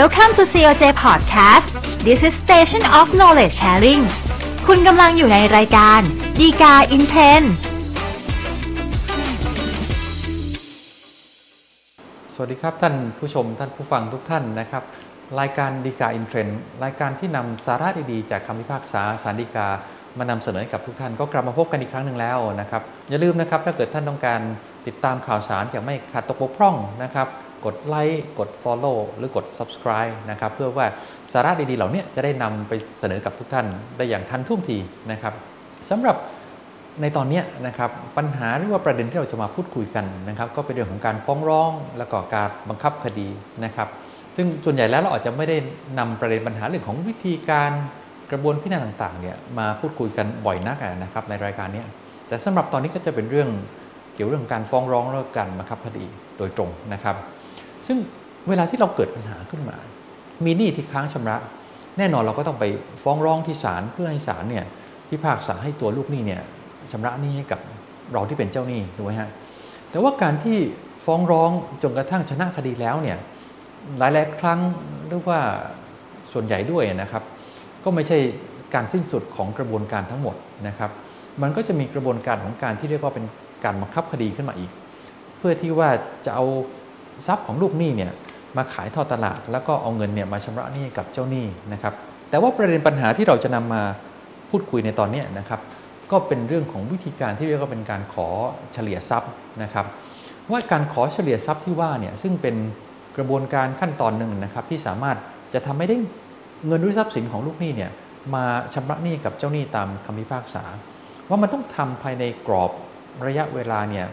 Welcome to COJ Podcast. This is Station of Knowledge Sharing. คุณกำลังอยู่ในรายการดีกาอินเทรนด์สวัสดีครับท่านผู้ชมท่านผู้ฟังทุกท่านนะครับรายการดีกาอินเทรนด์รายการที่นำสาระดีๆจากคำพิพากษาศาลฎีกามานำเสนอให้กับทุกท่านก็กลับมาพบกันอีกครั้งหนึ่งแล้วนะครับอย่าลืมนะครับถ้าเกิดท่านต้องการติดตามข่าวสารอย่างไม่ขาดตกบกพร่องนะครับกดไลค์กด follow หรือกด subscribe นะครับเพื่อว่าสาระดีๆเหล่านี้จะได้นำไปเสนอกับทุกท่านได้อย่างทันท่วงทีนะครับสำหรับในตอนนี้นะครับปัญหาหรือว่าประเด็นที่เราจะมาพูดคุยกันนะครับก็เป็นเรื่องของการฟ้องร้องและก็การบังคับคดีนะครับซึ่งส่วนใหญ่แล้วเราอาจจะไม่ได้นำประเด็นปัญหาเรื่องของวิธีการกระบวนพิจารณาต่างๆเนี่ยมาพูดคุยกันบ่อยนักนะครับในรายการนี้แต่สำหรับตอนนี้ก็จะเป็นเรื่องเกี่ยวเรื่องการฟ้องร้องและการบังคับคดีโดยตรงนะครับซึ่งเวลาที่เราเกิดปัญหาขึ้นมามีหนี้ที่ค้างชำระแน่นอนเราก็ต้องไปฟ้องร้องที่ศาลเพื่อให้ศาลเนี่ยพิพากษาให้ตัวลูกหนี้เนี่ยชำระหนี้ให้กับเราที่เป็นเจ้าหนี้ถูกไหมฮะแต่ว่าการที่ฟ้องร้องจนกระทั่งชนะคดีแล้วเนี่ยหลายๆครั้งเรียกว่าส่วนใหญ่ด้วยนะครับก็ไม่ใช่การสิ้นสุดของกระบวนการทั้งหมดนะครับมันก็จะมีกระบวนการของการที่เรียกว่าเป็นการบังคับคดีขึ้นมาอีกเพื่อที่ว่าจะเอาทรัพย์ของลูกหนี้เนี่ยมาขายทอดตลาดแล้วก็เอาเงินเนี่ยมาชำระหนี้กับเจ้าหนี้นะครับแต่ว่าประเด็นปัญหาที่เราจะนำมาพูดคุยในตอนนี้นะครับก็เป็นเรื่องของวิธีการที่เรียกว่าเป็นการขอเฉลี่ยทรัพย์นะครับว่าการขอเฉลี่ยทรัพย์ที่ว่าเนี่ยซึ่งเป็นกระบวนการขั้นตอนหนึ่งนะครับที่สามารถจะทำให้ได้เงินหรือทรัพย์สินของลูกหนี้เนี่ยมาชำระหนี้กับเจ้าหนี้ตามคำพิพากษาว่ามันต้องทำภายในกรอบระยะเวลาเนี่ย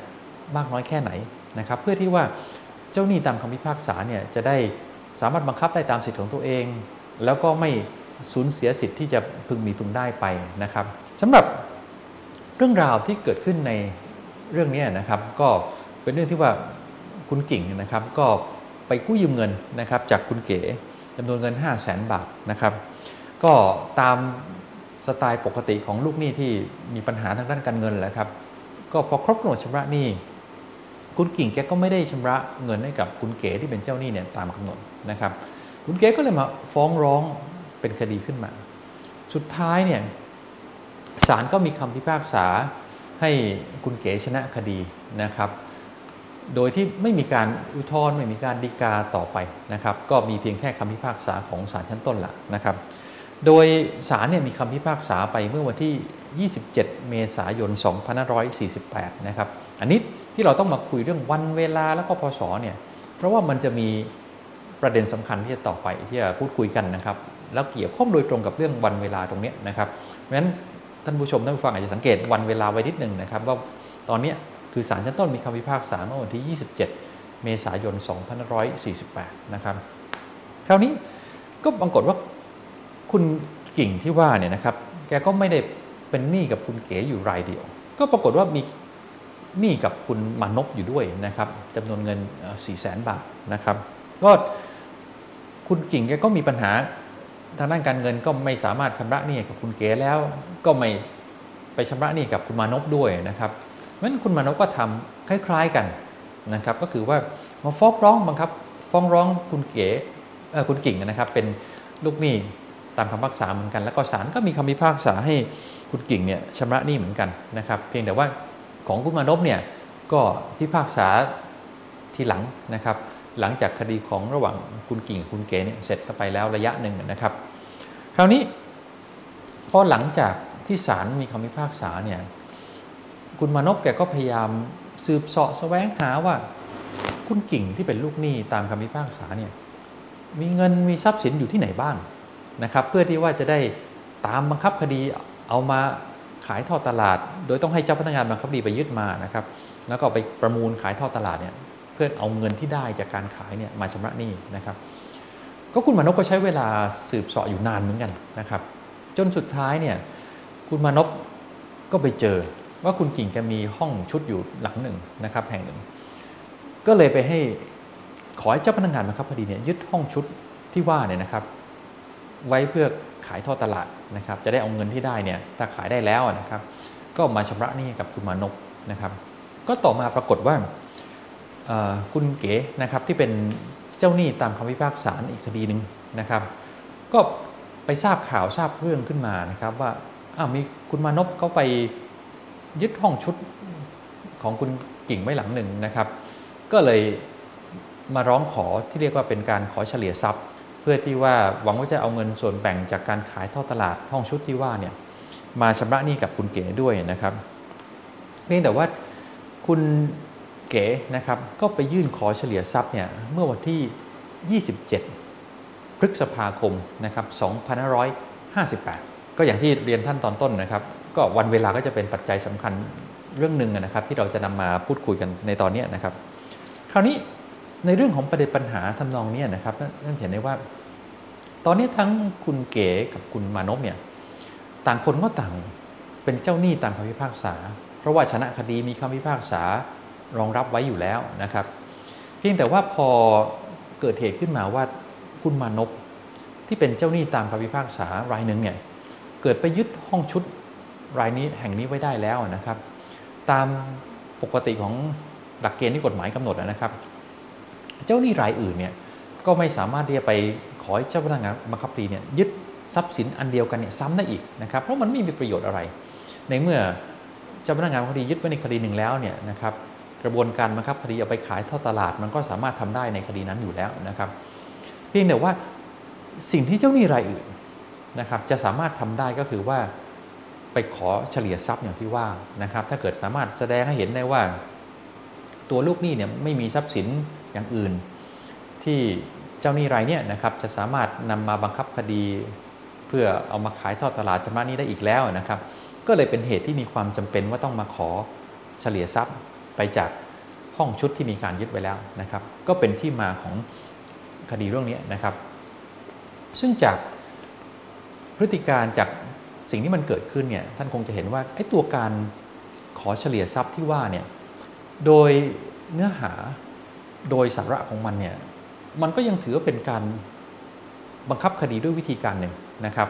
มากน้อยแค่ไหนนะครับเพื่อที่ว่าเจ้าหนี้ตามคำพิพากษาเนี่ยจะได้สามารถบังคับได้ตามสิทธิของตัวเองแล้วก็ไม่สูญเสียสิทธิที่จะพึงมีพึงได้ไปนะครับสำหรับเรื่องราวที่เกิดขึ้นในเรื่องนี้นะครับก็เป็นเรื่องที่ว่าคุณกิ่งนะครับก็ไปกู้ยืมเงินนะครับจากคุณเก๋จำนวนเงิน 500,000 บาทนะครับก็ตามสไตล์ปกติของลูกหนี้ที่มีปัญหาทางด้านการเงินแหละครับก็พอครบกำหนดชำระหนี้คุณกิ่งแกก็ไม่ได้ชำระเงินให้กับคุณเก๋ที่เป็นเจ้าหนี้เนี่ยตามกำหนดนะครับคุณเก๋ก็เลยมาฟ้องร้องเป็นคดีขึ้นมาสุดท้ายเนี่ยศาลก็มีคำพิพากษาให้คุณเก๋ชนะคดีนะครับโดยที่ไม่มีการอุทธรณ์ไม่มีการฎีกาต่อไปนะครับก็มีเพียงแค่คำพิพากษาของศาลชั้นต้นละนะครับโดยศาลเนี่ยมีคำพิพากษาไปเมื่อวันที่27เมษายน2548นะครับอันนี้ที่เราต้องมาคุยเรื่องวันเวลาแล้วก็พศเนี่ยเพราะว่ามันจะมีประเด็นสำคัญที่จะต่อไปที่จะพูดคุยกันนะครับแล้วเกี่ยวข้องโดยตรงกับเรื่องวันเวลาตรงนี้นะครับเพราะฉะนั้นท่านผู้ชมท่านผู้ฟังอาจจะสังเกตวันเวลาไว้นิดนึงนะครับว่าตอนนี้คือศาลชั้นต้นมีคำพิพากษาเมื่อวันที่27เมษายน2548นะครับคราวนี้ก็ปรากฏว่าคุณกิ่งที่ว่าเนี่ยนะครับแกก็ไม่ได้เป็นหนี้กับคุณเก๋อยู่รายเดียวก็ปรากฏว่ามีหนี้กับคุณมานพอยู่ด้วยนะครับจำนวนเงิน 400,000 บาทนะครับก็คุณกิ่งแกก็มีปัญหาทางด้านการเงินก็ไม่สามารถชำระหนี้กับคุณเก๋แล้วก็ไม่ไปชำระหนี้กับคุณมานพด้วยนะครับงั้นคุณมานพก็ทำคล้ายๆกันนะครับก็คือว่ามาฟ้องร้องบังคับฟ้องร้องคุณกิ่งนะครับเป็นลูกหนี้ตามคำพิพากษาเหมือนกันแล้วก็ศาลก็มีคำพิพากษาให้คุณกิ่งเนี่ยชำระหนี้เหมือนกันนะครับเพียงแต่ว่าของคุณมานพเนี่ยก็พิพากษาทีหลังนะครับหลังจากคดีของระหว่างคุณกิ่งคุณเก๋เนี่ยเสร็จเข้าไปแล้วระยะหนึ่งนะครับคราวนี้พอหลังจากที่ศาลมีคำพิพากษาเนี่ยคุณมานพแกก็พยายามสืบเสาะแสวงหาว่าคุณกิ่งที่เป็นลูกหนี้ตามคำพิพากษาเนี่ยมีเงินมีทรัพย์สินอยู่ที่ไหนบ้างนะครับเพื่อที่ว่าจะได้ตามบังคับคดีเอามาขายทอดตลาดโดยต้องให้เจ้าพนักงานบังคับคดีไปยึดมานะครับแล้วก็ไปประมูลขายทอดตลาดเนี่ยเพื่อเอาเงินที่ได้จากการขายเนี่ยมาชำระหนี้นะครับก็คุณมานพก็ใช้เวลาสืบเสาะอยู่นานเหมือนกันนะครับจนสุดท้ายเนี่ยคุณมานพก็ไปเจอว่าคุณกิ่งแกมีห้องชุดอยู่หลังหนึ่งนะครับแห่งหนึ่งก็เลยไปให้ขอให้เจ้าพนักงานบังคับคดีเนี่ยยึดห้องชุดที่ว่าเนี่ยนะครับไว้เพื่อขายทอดตลาดนะครับจะได้เอาเงินที่ได้เนี่ยถ้าขายได้แล้วนะครับก็มาชำระหนี้กับคุณมานพนะครับก็ต่อมาปรากฏว่าคุณเก๋นะครับที่เป็น จ้าหนี้ตามคำพิพากษาอีกคดีหนึ่งนะครับก็ไปทราบข่าวทราบเรื่องขึ้นมานะครับว่ามีคุณมานพเขาไปยึดห้องชุดของคุณกิ่งไว้หลังหนึ่งนะครับก็เลยมาร้องขอที่เรียกว่าเป็นการขอเฉลี่ยทรัพย์เพื่อที่ว่าหวังว่าจะเอาเงินส่วนแบ่งจากการขายท่อตลาดห้องชุดที่ว่าเนี่ยมาชำระหนี้กับคุณเก๋ด้วยนะครับเพียงแต่ว่าคุณเก๋นะครับก็ไปยื่นขอเฉลี่ยทรัพย์เนี่ยเมื่อวันที่27พฤษภาคมนะครับ2558ก็อย่างที่เรียนท่านตอนต้นนะครับก็วันเวลาก็จะเป็นปัจจัยสำคัญเรื่องหนึ่งนะครับที่เราจะนำมาพูดคุยกันในตอนนี้นะครับคราวนี้ในเรื่องของประเด็นปัญหาทำนองนี้นะครับนั่นเห็นได้ว่าตอนนี้ทั้งคุณเก๋กับคุณมานพเนี่ยต่างคนก็ต่างเป็นเจ้าหนี้ตามคำพิพากษาเพราะว่าชนะคดีมีคำพิพากษารองรับไว้อยู่แล้วนะครับเพียงแต่ว่าพอเกิดเหตุขึ้นมาว่าคุณมานพที่เป็นเจ้าหนี้ตามคำพิพากษารายหนึ่งเนี่ยเกิดไปยึดห้องชุดรายนี้แห่งนี้ไว้ได้แล้วนะครับตามปกติของหลักเกณฑ์ที่กฎหมายกำหนดนะครับเจ้าหนี้รายอื่นเนี่ยก็ไม่สามารถที่จะไปขอให้เจ้าพนักงานบังคับคดีเนี่ยยึดทรัพย์สินอันเดียวกันเนี่ยซ้ำได้อีกนะครับเพราะมันไม่มีประโยชน์อะไรในเมื่อเจ้าพนักงานบังคับคดียึดไว้ในคดีหนึ่งแล้วเนี่ยนะครับกระบวนการบังคับคดีเอาไปขายท่อตลาดมันก็สามารถทำได้ในคดีนั้นอยู่แล้วนะครับเพียงแต่ว่าสิ่งที่เจ้าหนี้รายอื่นนะครับจะสามารถทำได้ก็คือว่าไปขอเฉลี่ยทรัพย์อย่างที่ว่านะครับถ้าเกิดสามารถแสดงให้เห็นได้ว่าตัวลูกหนี้เนี่ยไม่มีทรัพย์สินอย่างอื่นที่เจ้าหนี้รายเนี่ยนะครับจะสามารถนำมาบังคับคดีเพื่อเอามาขายทอดตลาดชำระหนี้ได้อีกแล้วนะครับก็เลยเป็นเหตุที่มีความจำเป็นว่าต้องมาขอเฉลี่ยทรัพย์ไปจากห้องชุดที่มีการยึดไว้แล้วนะครับก็เป็นที่มาของคดีเรื่องนี้นะครับซึ่งจากพฤติการจากสิ่งที่มันเกิดขึ้นเนี่ยท่านคงจะเห็นว่าไอ้ตัวการขอเฉลี่ยทรัพย์ที่ว่าเนี่ยโดยเนื้อหาโดยสาระของมันเนี่ยมันก็ยังถือว่าเป็นการบังคับคดีด้วยวิธีการหนึ่งนะครับ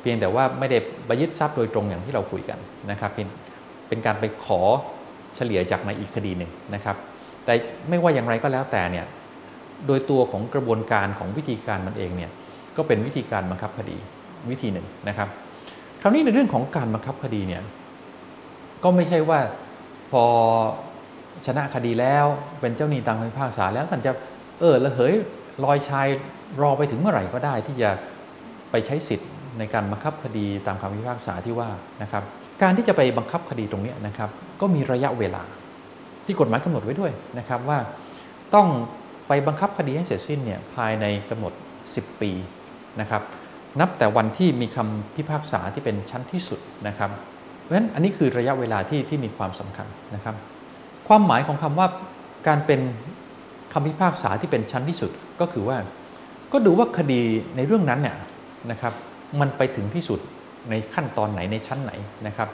เพียงแต่ว่าไม่ได้ไปยึดทรัพย์โดยตรงอย่างที่เราคุยกันนะครับเป็นการไปขอเฉลี่ยจากในอีกคดีหนึ่งนะครับแต่ไม่ว่าอย่างไรก็แล้วแต่เนี่ยโดยตัวของกระบวนการของวิธีการมันเองเนี่ยก็เป็นวิธีการบังคับคดีวิธีหนึ่งนะครับคราวนี้ในเรื่องของการบังคับคดีเนี่ยก็ไม่ใช่ว่าพอชนะคดีแล้วเป็นเจ้าหนี้ตามคำพิพากษาแล้วท่านจะละเหยลอยชายรอไปถึงเมื่อไหร่ก็ได้ที่จะไปใช้สิทธิ์ในการบังคับคดีตามคำพิพากษาที่ว่านะครับการที่จะไปบังคับคดีตรงนี้นะครับก็มีระยะเวลาที่กฎหมายกำหนดไว้ด้วยนะครับว่าต้องไปบังคับคดีให้เสร็จสิ้นเนี่ยภายในกำหนด10ปีนะครับนับแต่วันที่มีคำพิพากษาที่เป็นชั้นที่สุดนะครับเพราะฉะนั้นอันนี้คือระยะเวลาที่มีความสำคัญนะครับความหมายของคำว่าการเป็นคำพิพากษาที่เป็นชั้นที่สุดก็คือว่าก็ดูว่าคดีในเรื่องนั้นเนี่ยนะครับมันไปถึงที่สุดในขั้นตอนไหนในชั้นไหนนะครับ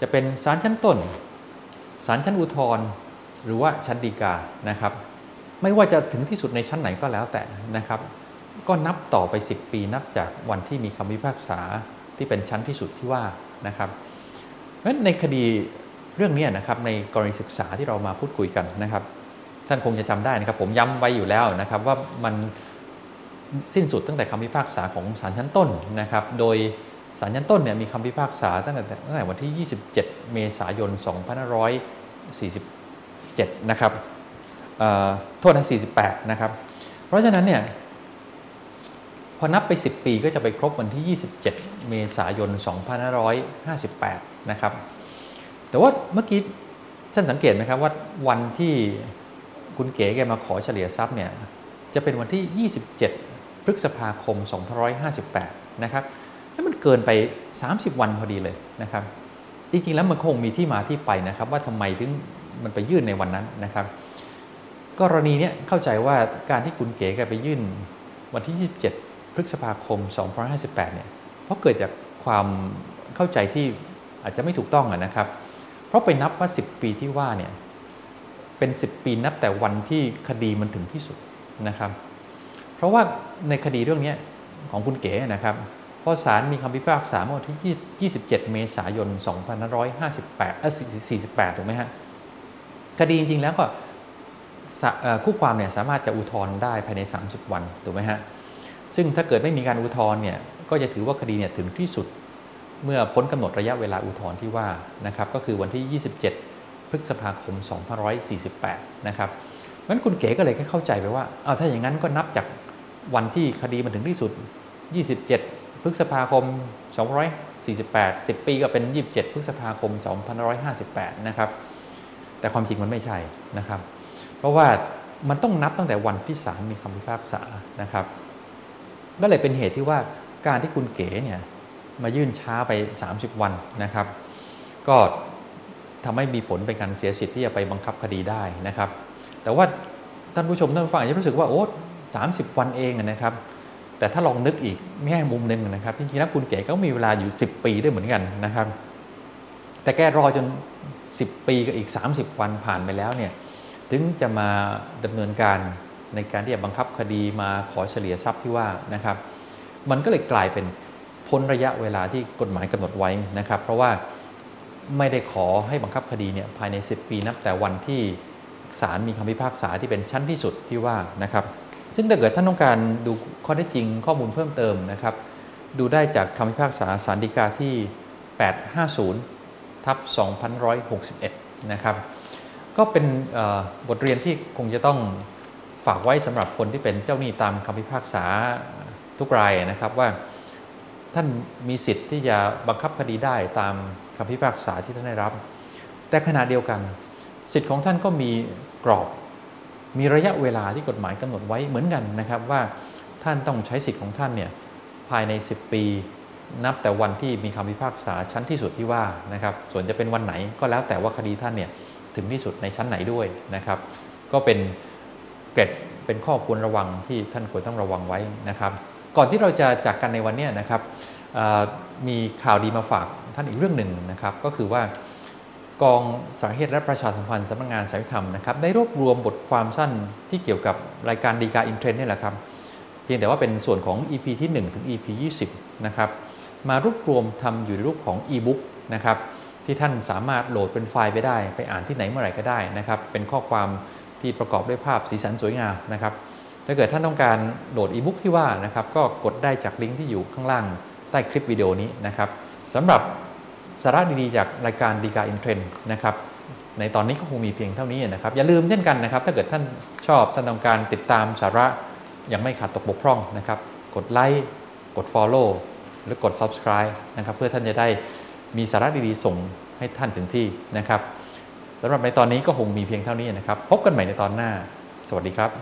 จะเป็นศาลชั้นต้นศาลชั้นอุทธรณ์หรือว่าชั้นฎีกานะครับไม่ว่าจะถึงที่สุดในชั้นไหนก็แล้วแต่นะครับก็นับต่อไป10ปีนับจากวันที่มีคำพิพากษาที่เป็นชั้นที่สุดที่ว่านะครับเพราะฉะนั้นในคดีเรื่องนี้นะครับในกรณีศึกษาที่เรามาพูดคุยกันนะครับท่านคงจะจำได้นะครับผมย้ำไว้อยู่แล้วนะครับว่ามันสิ้นสุดตั้งแต่คำพิพากษาของศาลชั้นต้นนะครับโดยศาลชั้นต้นเนี่ยมีคำพิพากษาตั้งแต่วันที่27เมษายน2547นะครับโทษนะ48นะครับเพราะฉะนั้นเนี่ยพอนับไป10ปีก็จะไปครบวันที่27เมษายน2558นะครับแต่ว่าเมื่อกี้ท่านสังเกตไหมครับว่าวันที่คุณเก๋แกมาขอเฉลี่ยทรัพย์เนี่ยจะเป็นวันที่27พฤษภาคม2558นะครับแล้วมันเกินไป30วันพอดีเลยนะครับจริงๆแล้วมันคงมีที่มาที่ไปนะครับว่าทำไมถึงมันไปยื่นในวันนั้นนะครับกรณีเนี้ยเข้าใจว่าการที่คุณเก๋แกไปยื่นวันที่27พฤษภาคม2558เนี่ยเพราะเกิดจากความเข้าใจที่อาจจะไม่ถูกต้องนะครับเพราะไปนับว่า10ปีที่ว่าเนี่ยเป็น10ปีนับแต่วันที่คดีมันถึงที่สุดนะครับเพราะว่าในคดีเรื่องนี้ของคุณเก๋นะครับพอศาลมีคำพิพากษาเมื่อวันที่27เมษายน2548 48ถูกไหมฮะคดีจริงๆแล้วก็ คู่ความเนี่ยสามารถจะอุทธรณ์ได้ภายใน30วันถูกไหมฮะซึ่งถ้าเกิดไม่มีการอุทธรณ์เนี่ยก็จะถือว่าคดีเนี่ยถึงที่สุดเมื่อพ้นกำหนดระยะเวลาอุทธรณ์ที่ว่านะครับก็คือวันที่27พฤษภาคม2548นะครับงั้นคุณเก๋ก็เลยเข้าใจไปว่าอ้าวถ้าอย่างนั้นก็นับจากวันที่คดีมันถึงที่สุด27พฤษภาคม2548 10ปีก็เป็น27พฤษภาคม2558นะครับแต่ความจริงมันไม่ใช่นะครับเพราะว่ามันต้องนับตั้งแต่วันที่ศาลมีคำพิพากษานะครับก็เลยเป็นเหตุที่ว่าการที่คุณเก๋เนี่ยมายื่นช้าไป30วันนะครับก็ทำให้มีผลเป็นการเสียสิทธิ์ที่จะไปบังคับคดีได้นะครับแต่ว่าท่านผู้ชมท่านผู้ฟังอาจจะรู้สึกว่าโอ๊ย30วันเองนะครับแต่ถ้าลองนึกอีกแง่มุมนึงนะครับจริงๆแล้วคุณเก๋ก็มีเวลาอยู่10ปีด้วยเหมือนกันนะครับแต่แกรอจน10ปีกับอีก30วันผ่านไปแล้วเนี่ยถึงจะมาดำเนินการในการที่จะบังคับคดีมาขอเฉลี่ยทรัพย์ที่ว่านะครับมันก็เลยกลายเป็นพ้นระยะเวลาที่กฎหมายกำหนดไว้นะครับเพราะว่าไม่ได้ขอให้บังคับคดีเนี่ยภายใน10ปีนับแต่วันที่ศาลมีคำพิพากษาที่เป็นชั้นที่สุดที่ว่านะครับซึ่งถ้าเกิดท่านต้องการดูข้อเท็จจริงข้อมูลเพิ่มเติมนะครับดูได้จากคำพิพากษาศาลฎีกาที่ 850/2161 นะครับก็เป็นบทเรียนที่คงจะต้องฝากไว้สำหรับคนที่เป็นเจ้าหนี้ตามคำพิพากษาทุกรายนะครับว่าท่านมีสิทธิ์ที่จะบังคับคดีได้ตามคำพิพากษาที่ท่านได้รับแต่ขณะเดียวกันสิทธิ์ของท่านก็มีกรอบมีระยะเวลาที่กฎหมายกำหนดไว้เหมือนกันนะครับว่าท่านต้องใช้สิทธิ์ของท่านเนี่ยภายใน10ปีนับแต่วันที่มีคำพิพากษาชั้นที่สุดที่ว่านะครับส่วนจะเป็นวันไหนก็แล้วแต่ว่าคดีท่านเนี่ยถึงที่สุดในชั้นไหนด้วยนะครับก็เป็นเกร็ดเป็นข้อควรระวังที่ท่านควรต้องระวังไว้นะครับก่อนที่เราจะจากกันในวันนี้นะครับมีข่าวดีมาฝากท่านอีกเรื่องหนึ่งนะครับก็คือว่ากองสาเหตุและประชาสัมพันธ์สำนักงานสาธารณธรรมนะครับได้รวบรวมบทความสั้นที่เกี่ยวกับรายการฎีกาอินเทรนด์นี่แหละครับเพียงแต่ว่าเป็นส่วนของ EP ที่1ถึง EP 20นะครับมารวบรวมทำอยู่ในรูปของ e-book นะครับที่ท่านสามารถโหลดเป็นไฟล์ไปได้ไปอ่านที่ไหนเมื่อไหร่ก็ได้นะครับเป็นข้อความที่ประกอบด้วยภาพสีสันสวยงามนะครับถ้าเกิดท่านต้องการโหลด e-book ที่ว่านะครับก็กดได้จากลิงก์ที่อยู่ข้างล่างใต้คลิปวิดีโอนี้นะครับสำหรับสาระดีๆจากรายการฎีกาอินเทรนด์นะครับในตอนนี้ก็คงมีเพียงเท่านี้นะครับอย่าลืมเช่นกันนะครับถ้าเกิดท่านชอบท่านต้องการติดตามสาระยังไม่ขาดตกบกพร่องนะครับกดไลค์กด Follow หรือกด Subscribe นะครับเพื่อท่านจะได้มีสาระดีๆส่งให้ท่านถึงที่นะครับสำหรับในตอนนี้ก็คงมีเพียงเท่านี้นะครับพบกันใหม่ในตอนหน้าสวัสดีครับ